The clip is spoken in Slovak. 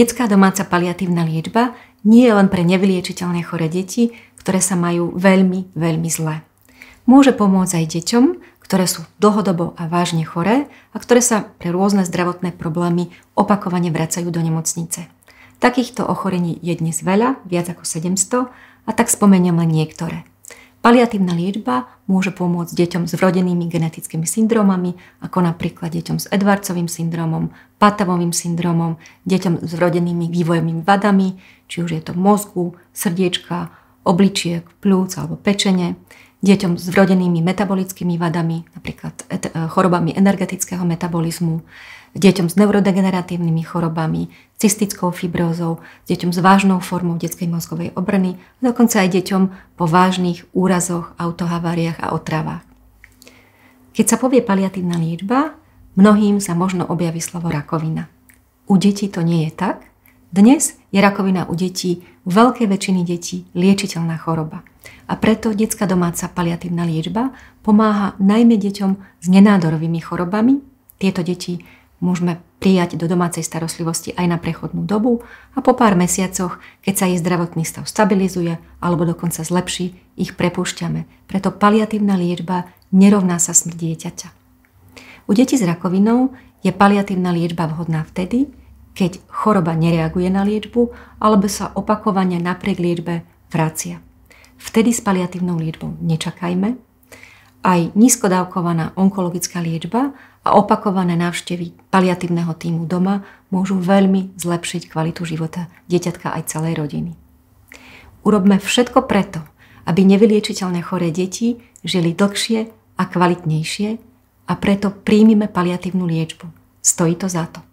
Detská domáca paliatívna liečba nie je len pre nevyliečiteľné choré deti, ktoré sa majú veľmi, veľmi zle. Môže pomôcť aj deťom, ktoré sú dlhodobo a vážne choré a ktoré sa pre rôzne zdravotné problémy opakovane vracajú do nemocnice. Takýchto ochorení je dnes veľa, viac ako 700, a tak spomeniem len niektoré. Paliatívna liečba môže pomôcť deťom s vrodenými genetickými syndrómami, ako napríklad deťom s Edwardsovým syndrómom, Patavovým syndrómom, deťom s vrodenými vývojovými vadami, či už je to mozgu, srdiečka, obličiek, pľúc alebo pečene, deťom s vrodenými metabolickými vadami, napríklad chorobami energetického metabolizmu, deťom s neurodegeneratívnymi chorobami, cystickou fibrózou, deťom s vážnou formou detskej mozgovej obrny, dokonca aj deťom po vážnych úrazoch, autohaváriách a otravách. Keď sa povie paliatívna liečba, mnohým sa možno objaví slovo rakovina. U detí to nie je tak. Dnes je rakovina u detí, u veľkej väčšiny detí, liečiteľná choroba. A preto detská domáca paliatívna liečba pomáha najmä deťom s nenádorovými chorobami. Tieto deti môžeme prijať do domácej starostlivosti aj na prechodnú dobu a po pár mesiacoch, keď sa jej zdravotný stav stabilizuje alebo dokonca zlepší, ich prepúšťame. Preto paliatívna liečba nerovná sa smrť dieťaťa. U detí s rakovinou je paliatívna liečba vhodná vtedy, keď choroba nereaguje na liečbu alebo sa opakovane napriek liečbe vracia. Vtedy s paliatívnou liečbou nečakajme. Aj nízkodávkovaná onkologická liečba a opakované návštevy paliatívneho tímu doma môžu veľmi zlepšiť kvalitu života dieťatka aj celej rodiny. Urobme všetko preto, aby nevyliečiteľné choré deti žili dlhšie a kvalitnejšie, a preto príjmime paliatívnu liečbu. Stojí to za to.